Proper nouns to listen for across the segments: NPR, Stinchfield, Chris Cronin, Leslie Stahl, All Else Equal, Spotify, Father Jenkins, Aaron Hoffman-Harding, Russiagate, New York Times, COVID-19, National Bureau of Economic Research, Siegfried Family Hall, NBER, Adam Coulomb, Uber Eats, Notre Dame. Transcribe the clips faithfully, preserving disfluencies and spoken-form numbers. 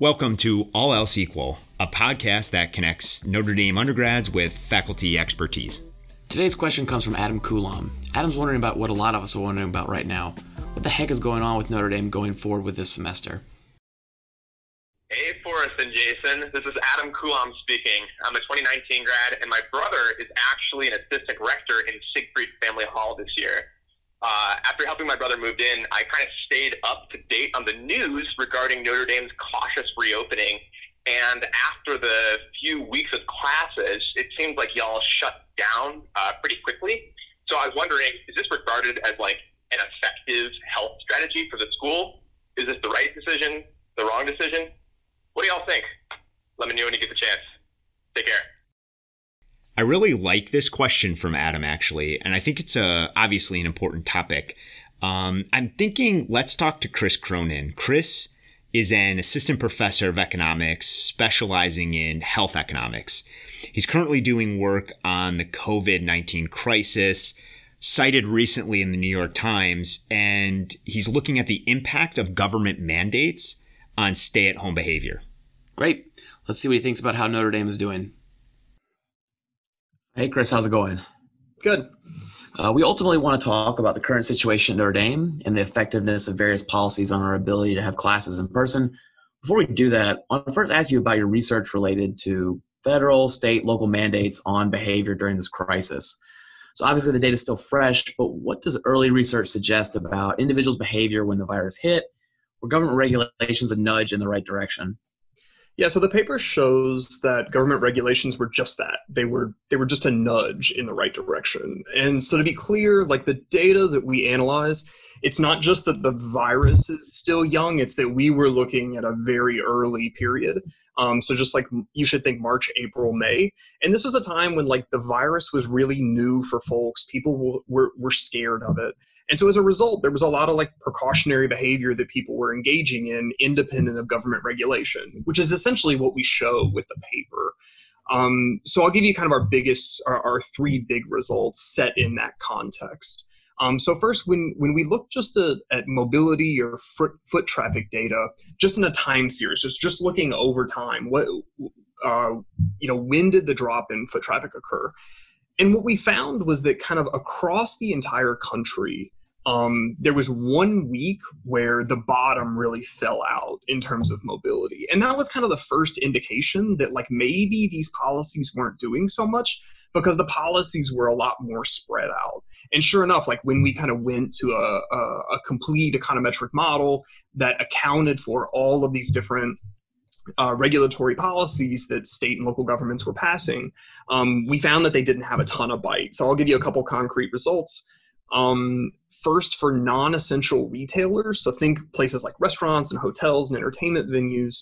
Welcome to All Else Equal, a podcast that connects Notre Dame undergrads with faculty expertise. Today's question comes from Adam Coulomb. Adam's wondering about what a lot of us are wondering about right now. What the heck is going on with Notre Dame going forward with this semester? Hey, Forrest and Jason. This is Adam Coulomb speaking. I'm a twenty nineteen grad, and my brother is actually an assistant rector in Siegfried Family Hall this year. Uh, after helping my brother move in, I kind of stayed up to date on the news regarding Notre Dame's cautious reopening. And after the few weeks of classes, it seemed like y'all shut down uh, pretty quickly. So I was wondering, is this regarded as like an effective health strategy for the school? Is this the right decision? The wrong decision? What do y'all think? Let me know when you get the chance. Take care. I really like this question from Adam, actually, and I think it's a, obviously an important topic. Um, I'm thinking let's talk to Chris Cronin. Chris is an assistant professor of economics specializing in health economics. He's currently doing work on the covid nineteen crisis, cited recently in the New York Times, and he's looking at the impact of government mandates on stay-at-home behavior. Great. Let's see what he thinks about how Notre Dame is doing. Hey, Chris, how's it going? Good. Uh, we ultimately want to talk about the current situation at Notre Dame and the effectiveness of various policies on our ability to have classes in person. Before we do that, I want to first ask you about your research related to federal, state, local mandates on behavior during this crisis. So obviously the data is still fresh, but what does early research suggest about individuals' behavior when the virus hit? Were government regulations a nudge in the right direction? Yeah, so the paper shows that government regulations were just that. They were they were just a nudge in the right direction. And so to be clear, like the data that we analyze, it's not just that the virus is still young, it's that we were looking at a very early period. Um, so just like you should think March, April, May. And this was a time when like the virus was really new for folks. People were were, were scared of it. And so as a result, there was a lot of like precautionary behavior that people were engaging in independent of government regulation, which is essentially what we show with the paper. Um, so I'll give you kind of our biggest, our, our three big results set in that context. Um, so first, when when we look just at, at mobility or foot, foot traffic data, just in a time series, just, just looking over time, what uh, you know, when did the drop in foot traffic occur? And what we found was that kind of across the entire country, Um, there was one week where the bottom really fell out in terms of mobility. And that was kind of the first indication that like maybe these policies weren't doing so much because the policies were a lot more spread out. And sure enough, like when we kind of went to a, a, a complete econometric model that accounted for all of these different Uh, regulatory policies that state and local governments were passing, um, we found that they didn't have a ton of bite. So I'll give you a couple concrete results. Um, first, for non-essential retailers, so think places like restaurants and hotels and entertainment venues,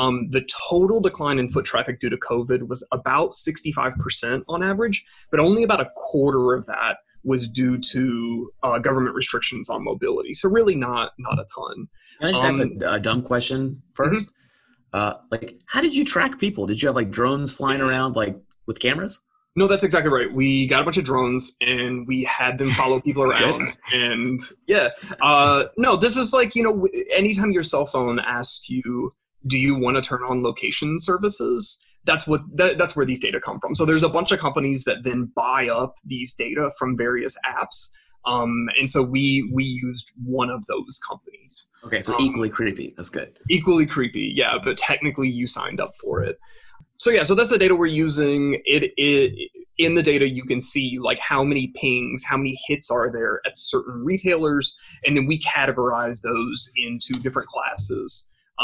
um, the total decline in foot traffic due to COVID was about sixty-five percent on average, but only about a quarter of that was due to uh, government restrictions on mobility. So really not not a ton. Can I just ask um, a, a dumb question first? Mm-hmm. Uh, like, how did you track people? Did you have like drones flying around like with cameras? No, that's exactly right. We got a bunch of drones and we had them follow people around. And yeah, uh, no, this is like, you know, anytime your cell phone asks you, do you want to turn on location services? That's what that, that's where these data come from. So there's a bunch of companies that then buy up these data from various apps. Um, and so we we used one of those companies. Okay, so um, equally creepy. That's good. Equally creepy, yeah, but technically you signed up for it. So yeah, so that's the data we're using. It, it in the data you can see like how many pings, how many hits are there at certain retailers, and then we categorize those into different classes.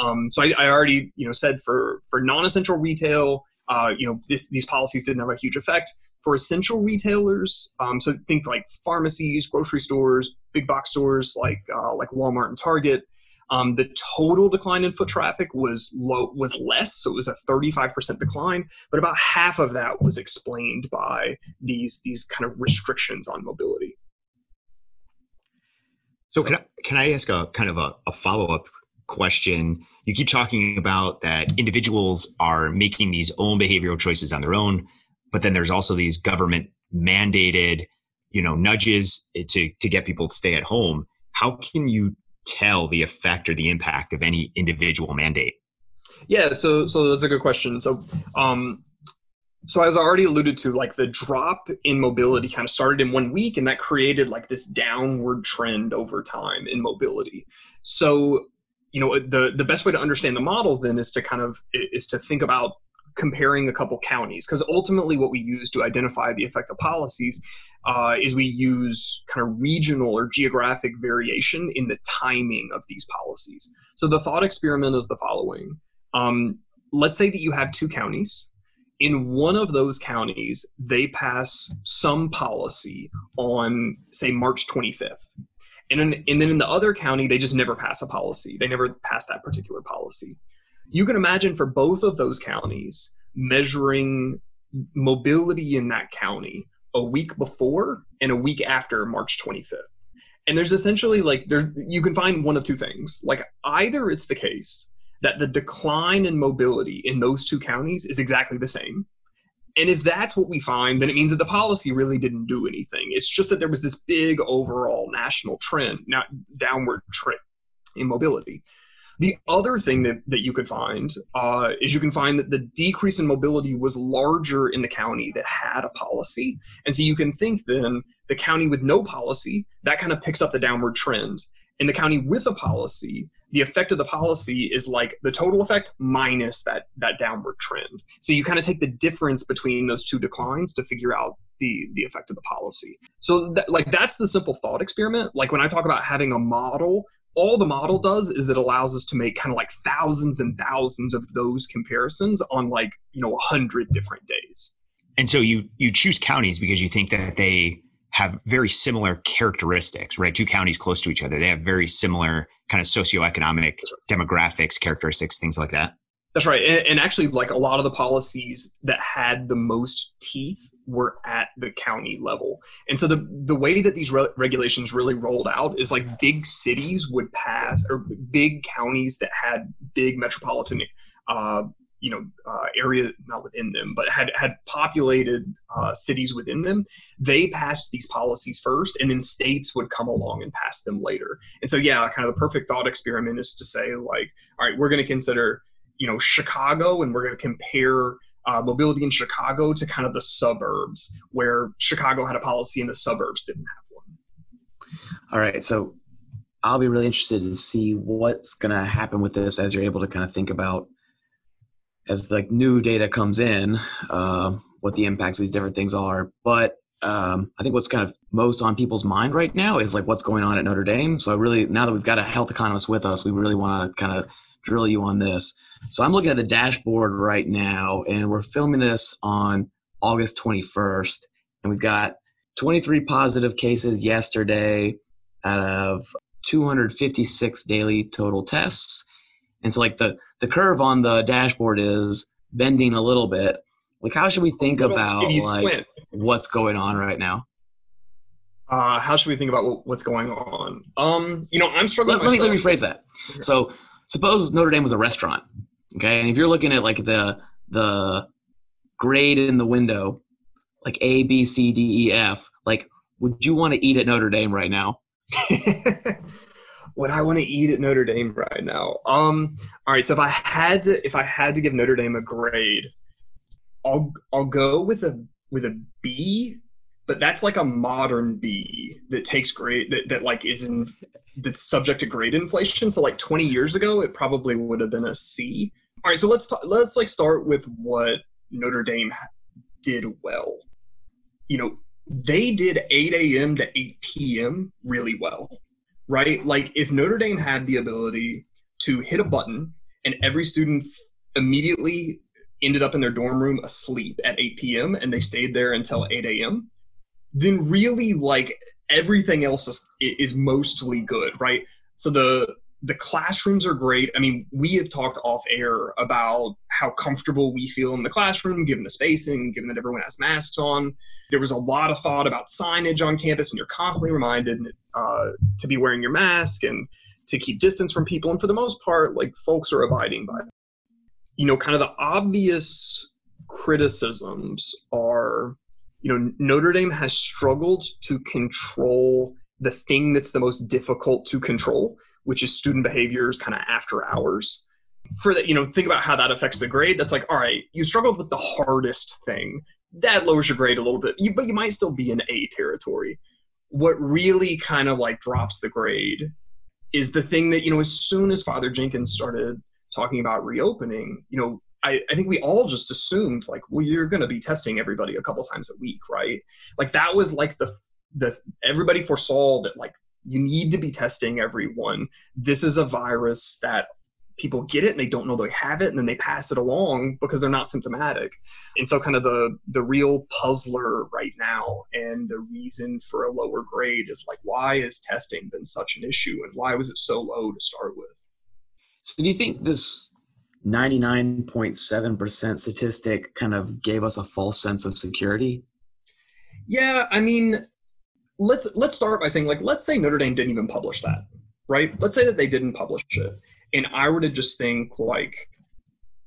Um, so I, I already you know said for for non-essential retail, uh, you know this, these policies didn't have a huge effect. For essential retailers, um, so think like pharmacies, grocery stores, big box stores like uh, like Walmart and Target. Um, the total decline in foot traffic was low, was less, so it was a thirty-five percent decline. But about half of that was explained by these these kind of restrictions on mobility. So, so can I, can I ask a kind of a, a follow-up question? You keep talking about that individuals are making these own behavioral choices on their own. But then there's also these government mandated, you know, nudges to, to get people to stay at home. How can you tell the effect or the impact of any individual mandate? Yeah, so so that's a good question. So, um, so as I already alluded to, like the drop in mobility kind of started in one week, and that created like this downward trend over time in mobility. So, you know, the the best way to understand the model then is to kind of is to think about comparing a couple counties, because ultimately what we use to identify the effect of policies uh, is we use kind of regional or geographic variation in the timing of these policies. So the thought experiment is the following. Um, let's say that you have two counties. In one of those counties, they pass some policy on, say, March twenty-fifth. And then, and then in the other county, they just never pass a policy. They never pass that particular policy. You can imagine for both of those counties, measuring mobility in that county a week before and a week after March twenty-fifth. And there's essentially like, there you can find one of two things. Like either it's the case that the decline in mobility in those two counties is exactly the same. And if that's what we find, then it means that the policy really didn't do anything. It's just that there was this big overall national trend, not downward trend in mobility. The other thing that, that you could find uh, is you can find that the decrease in mobility was larger in the county that had a policy. And so you can think then the county with no policy, that kind of picks up the downward trend. In the county with a policy, the effect of the policy is like the total effect minus that, that downward trend. So you kind of take the difference between those two declines to figure out the, the effect of the policy. So that, like that's the simple thought experiment. Like when I talk about having a model, all the model does is it allows us to make kind of like thousands and thousands of those comparisons on like, you know, a hundred different days. And so you, you choose counties because you think that they have very similar characteristics, right? Two counties close to each other. They have very similar kind of socioeconomic demographics, characteristics, things like that. That's right. And, and actually like a lot of the policies that had the most teeth were at the county level. And so the, the way that these re- regulations really rolled out is like big cities would pass, or big counties that had big metropolitan, uh, you know, uh, area, not within them, but had, had populated uh, cities within them. They passed these policies first, and then states would come along and pass them later. And so, yeah, kind of the perfect thought experiment is to say like, all right, we're going to consider, you know, Chicago, and we're going to compare uh, mobility in Chicago to kind of the suburbs, where Chicago had a policy and the suburbs didn't have one. All right. So I'll be really interested to see what's going to happen with this as you're able to kind of think about, as like new data comes in, uh, what the impacts of these different things are. But um, I think what's kind of most on people's mind right now is like what's going on at Notre Dame. So I really, now that we've got a health economist with us, we really want to kind of drill you on this. So I'm looking at the dashboard right now, and we're filming this on August twenty-first, and we've got twenty-three positive cases yesterday out of two hundred fifty-six daily total tests. And so like the, the curve on the dashboard is bending a little bit. Like how should we think about like what's going on right now? Uh, how should we think about what's going on? Um, you know, I'm struggling. Let, let me let me rephrase that. So suppose Notre Dame was a restaurant, okay? And if you're looking at like the the grade in the window, like A, B, C, D, E, F, like would you want to eat at Notre Dame right now? Would I want to eat at Notre Dame right now? Um, all right, so if I had to, if I had to give Notre Dame a grade, I'll I'll go with a with a B, but that's like a modern B that takes grade that, that like is in that's subject to grade inflation. So like twenty years ago, it probably would have been a C. All right, so let's ta- let's like start with what Notre Dame did well. You know, they did eight a.m. to eight p.m. really well. Right? Like if Notre Dame had the ability to hit a button and every student immediately ended up in their dorm room asleep at eight p.m. and they stayed there until eight a.m., then really like everything else is, is mostly good, right? So the the classrooms are great. I mean, we have talked off air about how comfortable we feel in the classroom, given the spacing, given that everyone has masks on. There was a lot of thought about signage on campus, and you're constantly reminded uh, to be wearing your mask and to keep distance from people. And for the most part, like folks are abiding by it. You know, kind of the obvious criticisms are, you know, Notre Dame has struggled to control the thing that's the most difficult to control, which is student behaviors kind of after hours. for that, you know, think about how that affects the grade. That's like, all right, you struggled with the hardest thing. That lowers your grade a little bit, but you might still be in A territory. What really kind of like drops the grade is the thing that, you know, as soon as Father Jenkins started talking about reopening, you know, I, I think we all just assumed like, well, you're going to be testing everybody a couple times a week, right? Like that was like the, the, everybody foresaw that like, you need to be testing everyone. This is a virus that people get it and they don't know they have it, and then they pass it along because they're not symptomatic. And so kind of the the real puzzler right now and the reason for a lower grade is like, why has testing been such an issue and why was it so low to start with? So do you think this ninety-nine point seven percent statistic kind of gave us a false sense of security? Yeah, I mean, let's let's start by saying like, let's say Notre Dame didn't even publish that, right? Let's say that they didn't publish it. And I were to just think like,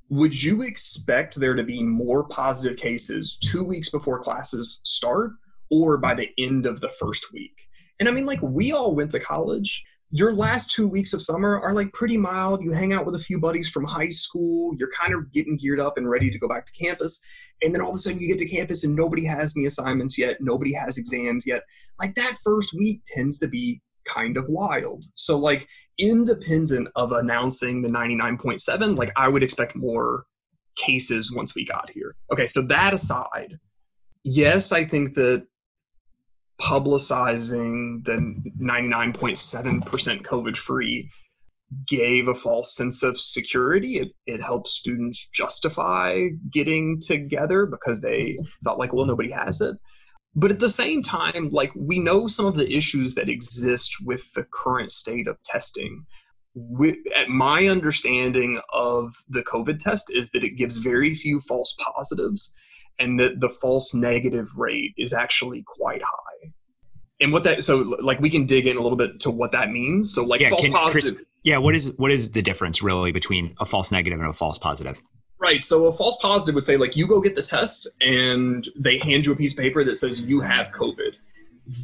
would you expect there to be more positive cases two weeks before classes start or by the end of the first week? And I mean, like we all went to college. Your last two weeks of summer are like pretty mild. You hang out with a few buddies from high school. You're kind of getting geared up and ready to go back to campus. And then all of a sudden you get to campus and nobody has any assignments yet. Nobody has exams yet. Like that first week tends to be kind of wild. So like independent of announcing the ninety-nine point seven, like I would expect more cases once we got here. Okay, so that aside, yes, I think that publicizing the ninety-nine point seven percent COVID free gave a false sense of security. It, it helped students justify getting together because they thought like, well, nobody has it. But at the same time, like we know some of the issues that exist with the current state of testing. We, at my understanding of the COVID test is that it gives very few false positives and that the false negative rate is actually quite high. And what that, so like we can dig in a little bit to what that means. So like yeah, false can, positive. Chris, yeah, what is what is the difference really between a false negative and a false positive? Right. So a false positive would say like, you go get the test and they hand you a piece of paper that says you have COVID.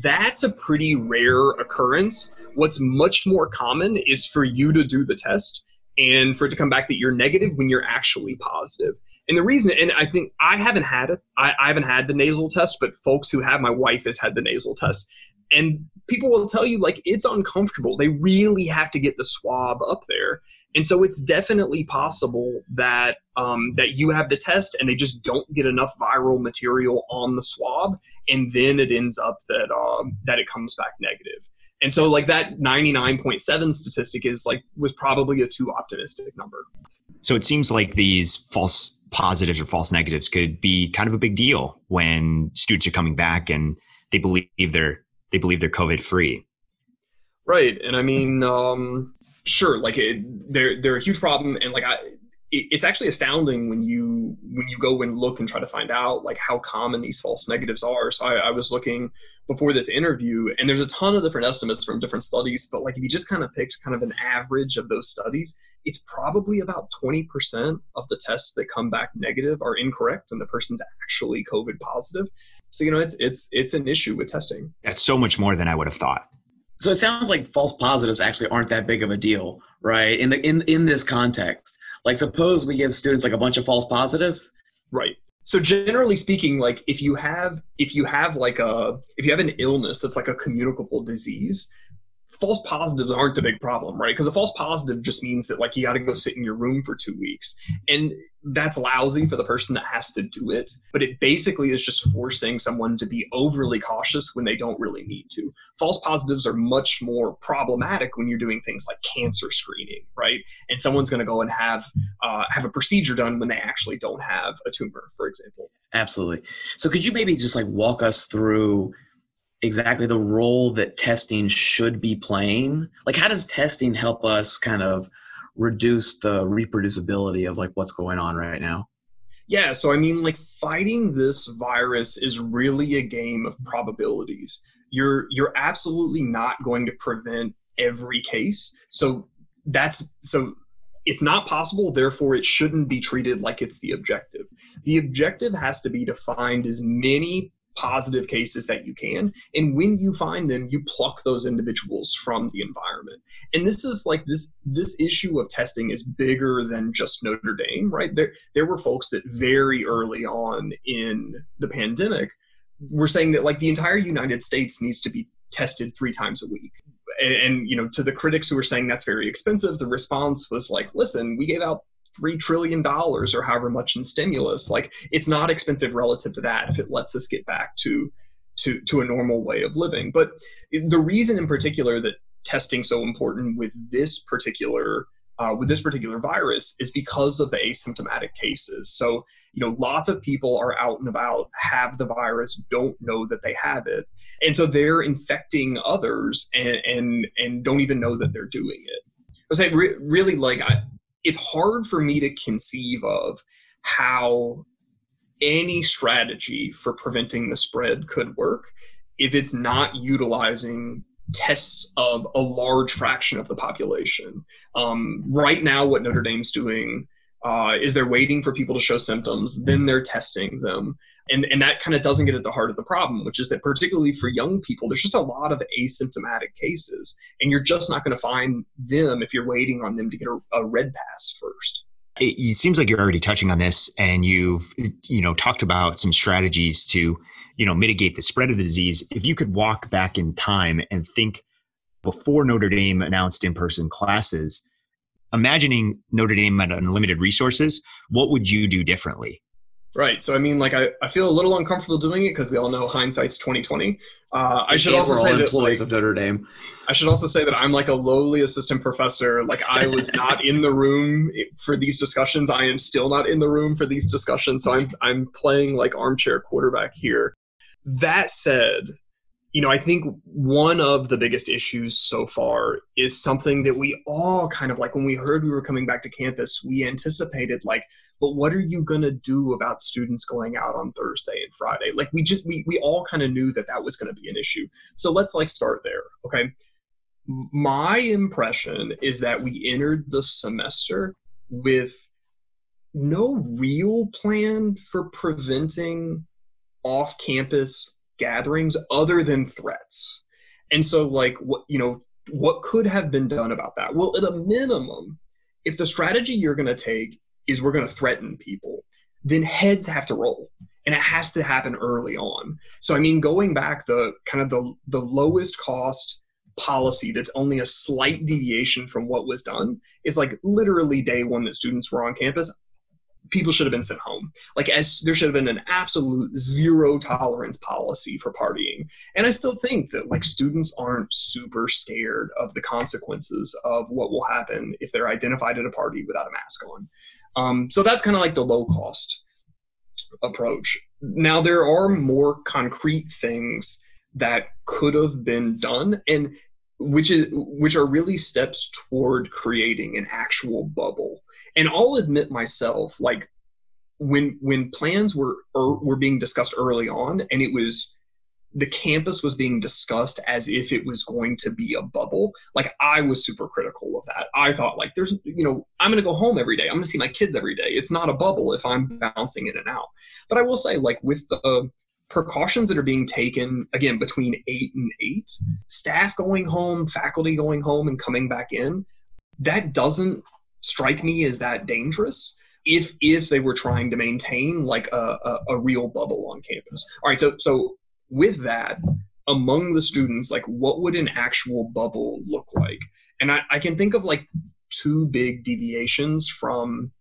That's a pretty rare occurrence. What's much more common is for you to do the test and for it to come back that you're negative when you're actually positive. And the reason, and I think I haven't had it, I, I haven't had the nasal test, but folks who have, my wife has had the nasal test. And people will tell you like, it's uncomfortable. They really have to get the swab up there. And so it's definitely possible that um, that you have the test and they just don't get enough viral material on the swab. And then it ends up that um, that it comes back negative. And so like that ninety-nine point seven statistic is like was probably a too optimistic number. So it seems like these false positives or false negatives could be kind of a big deal when students are coming back and they believe they're they believe they're COVID free. Right. And I mean, um, sure, like it, they're they're a huge problem. And like I, it, it's actually astounding when you when you go and look and try to find out like how common these false negatives are. So I, I was looking before this interview, and there's a ton of different estimates from different studies. But like if you just kind of picked kind of an average of those studies, it's probably about twenty percent of the tests that come back negative are incorrect and the person's actually COVID positive. So, you know, it's it's it's an issue with testing. That's so much more than I would have thought. So it sounds like false positives actually aren't that big of a deal, right? In the in, in this context, like suppose we give students like a bunch of false positives. Right. So generally speaking, like if you have if you have like a if you have an illness that's like a communicable disease, false positives aren't the big problem, right? Because a false positive just means that like you got to go sit in your room for two weeks. And that's lousy for the person that has to do it. But it basically is just forcing someone to be overly cautious when they don't really need to. False positives are much more problematic when you're doing things like cancer screening, right? And someone's going to go and have uh, have a procedure done when they actually don't have a tumor, for example. Absolutely. So could you maybe just like walk us through exactly the role that testing should be playing? Like how does testing help us kind of reduce the reproducibility of like what's going on right now? Yeah. So, I mean, like fighting this virus is really a game of probabilities. You're, you're absolutely not going to prevent every case. So that's, so it's not possible. Therefore, it shouldn't be treated like it's the objective. The objective has to be to find as many positive cases that you can. And when you find them, you pluck those individuals from the environment. And this is like this, this issue of testing is bigger than just Notre Dame, right? There, there were folks that very early on in the pandemic were saying that like the entire United States needs to be tested three times a week. And, and you know, to the critics who were saying that's very expensive, the response was like, listen, we gave out three trillion dollars or however much in stimulus. Like, it's not expensive relative to that if it lets us get back to, to, to a normal way of living. But the reason in particular that testing's so important with this particular uh, with this particular virus is because of the asymptomatic cases. So, you know, lots of people are out and about, have the virus, don't know that they have it. And so they're infecting others and, and, and don't even know that they're doing it. I would say re- really like, I, it's hard for me to conceive of how any strategy for preventing the spread could work if it's not utilizing tests of a large fraction of the population. Um, right now, what Notre Dame's doing uh, is they're waiting for people to show symptoms, then they're testing them. And, and that kind of doesn't get at the heart of the problem, which is that particularly for young people, there's just a lot of asymptomatic cases, and you're just not going to find them if you're waiting on them to get a, a red pass first. It, it seems like you're already touching on this, and you've, you know, talked about some strategies to, you know, mitigate the spread of the disease. If you could walk back in time and think before Notre Dame announced in-person classes, imagining Notre Dame had unlimited resources, what would you do differently? Right. So, I mean, like, I, I feel a little uncomfortable doing it because we all know hindsight's twenty twenty. Uh, I should also say that employees like, of Notre Dame. I should also say that I'm like a lowly assistant professor. Like, I was not in the room for these discussions. I am still not in the room for these discussions. So I'm I'm playing like armchair quarterback here. That said, you know, I think one of the biggest issues so far is something that we all kind of like when we heard we were coming back to campus, we anticipated like, but what are you going to do about students going out on Thursday and Friday? Like we just, we, we all kind of knew that that was going to be an issue. So let's like start there. Okay. My impression is that we entered the semester with no real plan for preventing off-campus gatherings other than threats. And so like, what, you know, what could have been done about that? Well, at a minimum, if the strategy you're going to take is we're going to threaten people, then heads have to roll. And it has to happen early on. So, I mean, going back, the kind of the, the lowest cost policy that's only a slight deviation from what was done is like literally day one that students were on campus, people should have been sent home. Like as there should have been an absolute zero tolerance policy for partying. And I still think that like students aren't super scared of the consequences of what will happen if they're identified at a party without a mask on. Um, so that's kind of like the low cost approach. Now there are more concrete things that could have been done and which is which are really steps toward creating an actual bubble. And I'll admit myself, like when when plans were er, were being discussed early on, and it was the campus was being discussed as if it was going to be a bubble. Like I was super critical of that. I thought like there's, you know, I'm going to go home every day. I'm going to see my kids every day. It's not a bubble if I'm bouncing in and out. But I will say like with the precautions that are being taken, again, between eight and eight, staff going home, faculty going home and coming back in, that doesn't strike me as that dangerous if if they were trying to maintain like a, a, a real bubble on campus. All right, so so with that, among the students, like what would an actual bubble look like? And I, I can think of like two big deviations from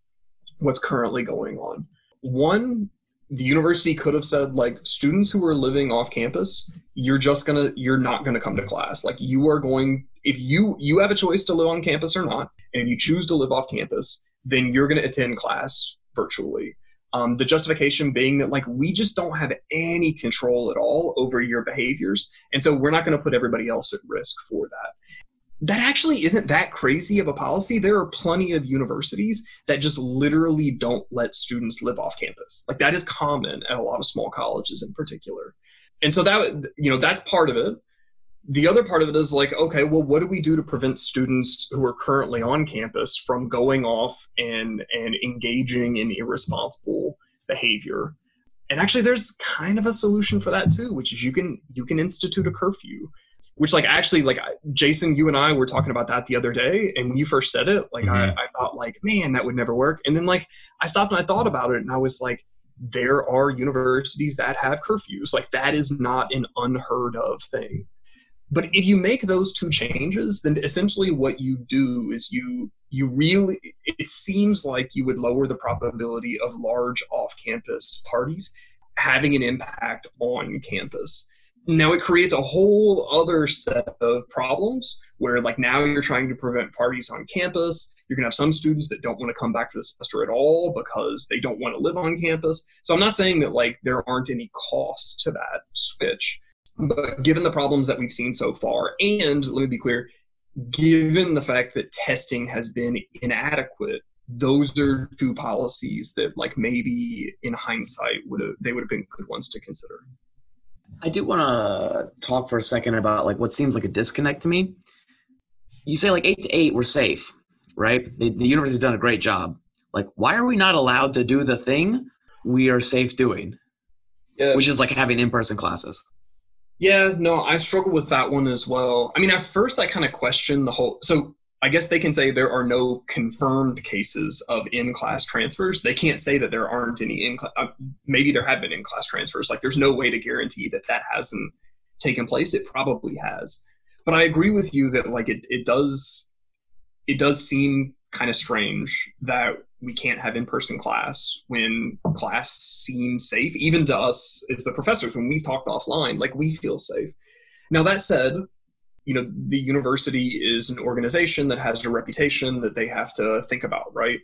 what's currently going on. One, the university could have said like students who are living off campus, you're just going to, you're not going to come to class. Like you are going, if you, you have a choice to live on campus or not, and if you choose to live off campus, then you're going to attend class virtually. Um, the justification being that like, we just don't have any control at all over your behaviors. And so we're not going to put everybody else at risk for that. That actually isn't that crazy of a policy. There are plenty of universities that just literally don't let students live off campus. Like that is common at a lot of small colleges in particular. And so that, you know, that's part of it. The other part of it is like, okay, well, what do we do to prevent students who are currently on campus from going off and, and engaging in irresponsible behavior? And actually there's kind of a solution for that too, which is you can, you can institute a curfew, which like, actually like Jason, you and I were talking about that the other day. And when you first said it, like mm-hmm. I, I thought like, man, that would never work. And then like, I stopped and I thought about it and I was like, there are universities that have curfews. Like that is not an unheard of thing. But if you make those two changes, then essentially what you do is you you really, it seems like you would lower the probability of large off-campus parties having an impact on campus. Now it creates a whole other set of problems where like now you're trying to prevent parties on campus. You're going to have some students that don't want to come back for the semester at all because they don't want to live on campus. So I'm not saying that like there aren't any costs to that switch. But given the problems that we've seen so far, and let me be clear, given the fact that testing has been inadequate, those are two policies that like maybe in hindsight would have, they would have been good ones to consider. I do want to talk for a second about like what seems like a disconnect to me. You say like eight to eight, we're safe, right? The, the university's done a great job. Like, why are we not allowed to do the thing we are safe doing, yeah. which is like having in-person classes? Yeah, no, I struggle with that one as well. I mean, at first I kind of question the whole, so I guess they can say there are no confirmed cases of in-class transfers. They can't say that there aren't any in-class, uh, maybe there have been in-class transfers. Like there's no way to guarantee that that hasn't taken place. It probably has. But I agree with you that like it, it does, it does seem kind of strange that we can't have in-person class when class seems safe, even to us as the professors, when we've talked offline, like we feel safe. Now that said, you know, the university is an organization that has a reputation that they have to think about, right?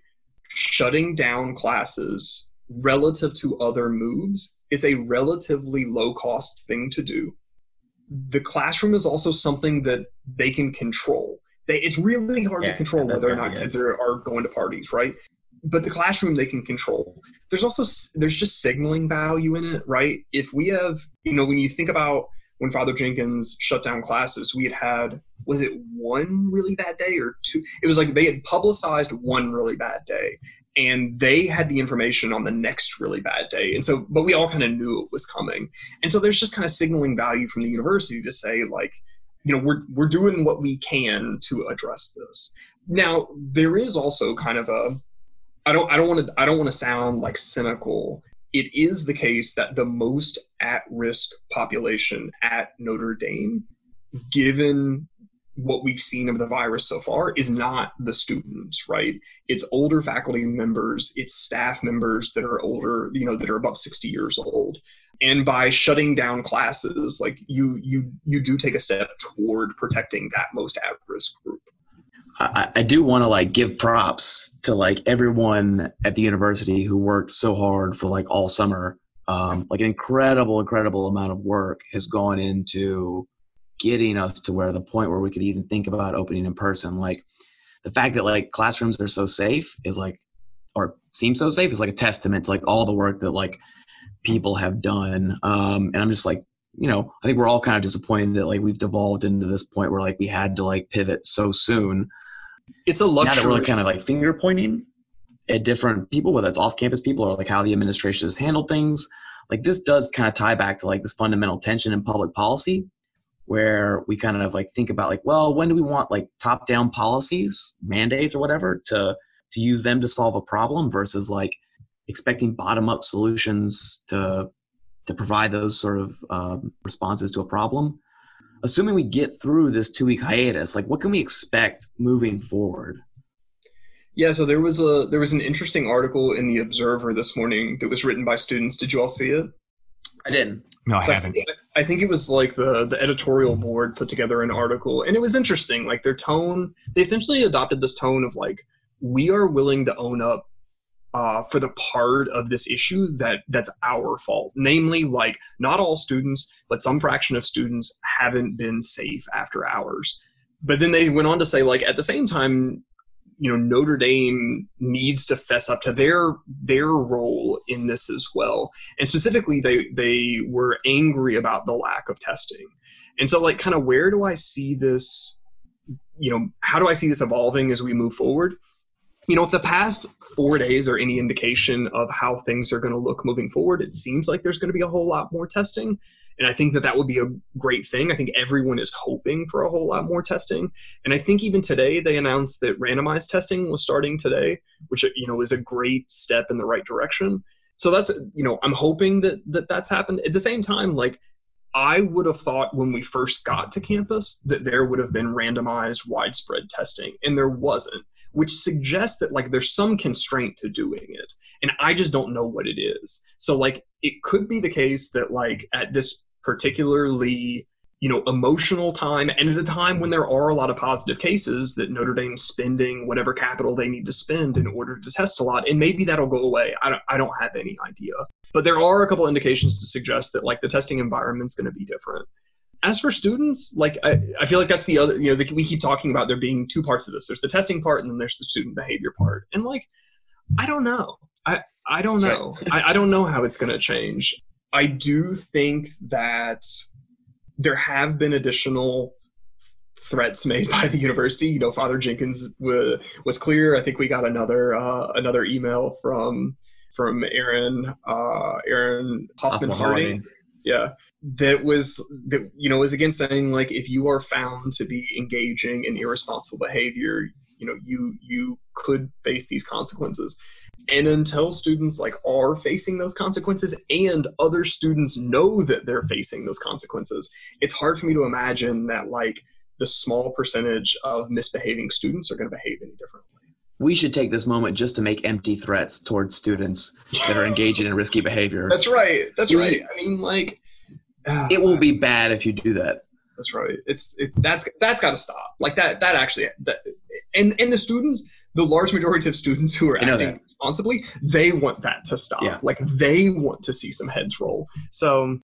Shutting down classes relative to other moves, it's a relatively low cost thing to do. The classroom is also something that they can control. They, it's really hard yeah, to control whether or not kids are going to parties, right? But the classroom they can control. There's also, there's just signaling value in it, right? If we have, you know, when you think about when Father Jenkins shut down classes, we had had, was it one really bad day or two? It was like they had publicized one really bad day and they had the information on the next really bad day. And so, but we all kind of knew it was coming. And so there's just kind of signaling value from the university to say like, you know, we're, we're doing what we can to address this. Now, there is also kind of a, I don't I don't want to I don't want to sound like cynical. It is the case that the most at-risk population at Notre Dame, given what we've seen of the virus so far, is not the students, right? It's older faculty members, it's staff members that are older, you know, that are above sixty years old. And by shutting down classes, like you you you do take a step toward protecting that most at-risk group. I, I do want to like give props to like everyone at the university who worked so hard for like all summer. Um, like an incredible, incredible amount of work has gone into getting us to where the point where we could even think about opening in person. Like the fact that like classrooms are so safe is like, or seem so safe is like a testament to like all the work that like people have done. Um, and I'm just like, you know, I think we're all kind of disappointed that like we've devolved into this point where like we had to like pivot so soon. It's a luxury. Now that we're like kind of like finger pointing at different people, whether it's off campus people or like how the administration has handled things. Like this does kind of tie back to like this fundamental tension in public policy where we kind of like think about like, well, when do we want like top down policies, mandates or whatever to, to use them to solve a problem versus like expecting bottom up solutions to, to provide those sort of um, responses to a problem. Assuming we get through this two-week hiatus, like what can we expect moving forward? Yeah, so there was a there was an interesting article in The Observer this morning that was written by students. Did you all see it? I didn't. No, I so haven't. I think, I think it was like the, the editorial board put together an article, and it was interesting. Like their tone, they essentially adopted this tone of like, we are willing to own up Uh, for the part of this issue that that's our fault. Namely, like not all students, but some fraction of students haven't been safe after hours. But then they went on to say like, at the same time, you know, Notre Dame needs to fess up to their, their role in this as well. And specifically they, they were angry about the lack of testing. And so like, kind of where do I see this, you know, how do I see this evolving as we move forward? you know, if the past four days are any indication of how things are going to look moving forward, it seems like there's going to be a whole lot more testing. And I think that that would be a great thing. I think everyone is hoping for a whole lot more testing. And I think even today they announced that randomized testing was starting today, which, you know, is a great step in the right direction. So that's, you know, I'm hoping that, that that's happened. At the same time, like, I would have thought when we first got to campus that there would have been randomized widespread testing, and there wasn't, which suggests that, like, there's some constraint to doing it. And I just don't know what it is. So, like, it could be the case that, like, at this particularly, you know, emotional time, and at a time when there are a lot of positive cases, that Notre Dame's spending whatever capital they need to spend in order to test a lot, and maybe that'll go away. I don't, I don't have any idea. But there are a couple indications to suggest that, like, the testing environment's going to be different. As for students, like, I, I feel like that's the other, you know, the, we keep talking about there being two parts of this. There's the testing part, and then there's the student behavior part. And, like, I don't know. I, I don't know. Right. I, I don't know how it's going to change. I do think that there have been additional threats made by the university. You know, Father Jenkins w- was clear. I think we got another uh, another email from from Aaron uh, Aaron Hoffman-Harding. Yeah, that was that you know was again saying, like, if you are found to be engaging in irresponsible behavior, you know, you you could face these consequences. And until students, like, are facing those consequences, and other students know that they're facing those consequences, it's hard for me to imagine that, like, the small percentage of misbehaving students are going to behave any differently. We should take this moment just to make empty threats towards students that are engaging in risky behavior. That's right. That's right. right. I mean, like, uh, it will be bad if you do that. That's right. It's it's that's that's got to stop. Like that that actually that, and and the students. The large majority of students who are acting responsibly, they want that to stop. Yeah. Like, they want to see some heads roll. So,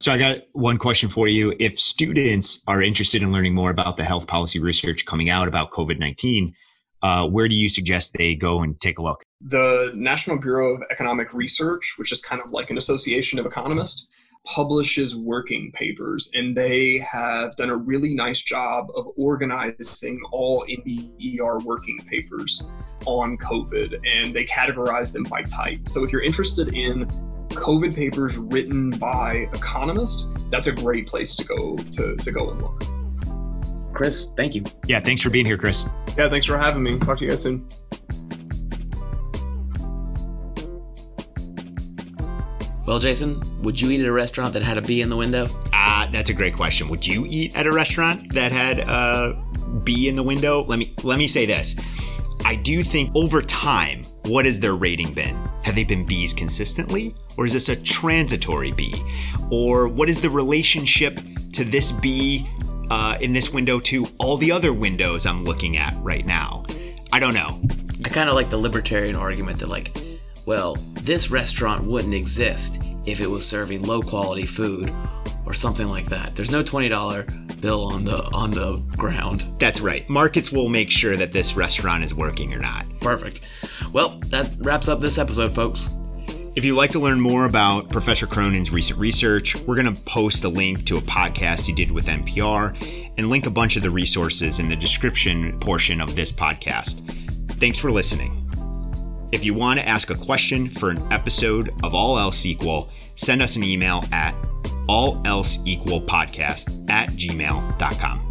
so I got one question for you. If students are interested in learning more about the health policy research coming out about COVID nineteen, uh, where do you suggest they go and take a look? The National Bureau of Economic Research, which is kind of like an association of economists, publishes working papers, and they have done a really nice job of organizing all N B E R working papers on COVID, and they categorize them by type. So if you're interested in COVID papers written by economists, that's a great place to go to, to go and look. Chris, thank you. Yeah, thanks for being here, Chris. Yeah, thanks for having me. Talk to you guys soon. Well, Jason, would you eat at a restaurant that had a bee in the window? Ah, uh, that's a great question. Would you eat at a restaurant that had a bee in the window? Let me let me say this. I do think over time, what has their rating been? Have they been bees consistently? Or is this a transitory bee? Or what is the relationship to this bee uh, in this window to all the other windows I'm looking at right now? I don't know. I kind of like the libertarian argument that, like, well, this restaurant wouldn't exist if it was serving low-quality food or something like that. There's no twenty dollar bill on the on the ground. That's right. Markets will make sure that this restaurant is working or not. Perfect. Well, that wraps up this episode, folks. If you'd like to learn more about Professor Cronin's recent research, we're going to post a link to a podcast he did with N P R and link a bunch of the resources in the description portion of this podcast. Thanks for listening. If you want to ask a question for an episode of All Else Equal, send us an email at allelseequalpodcast at gmail dot com.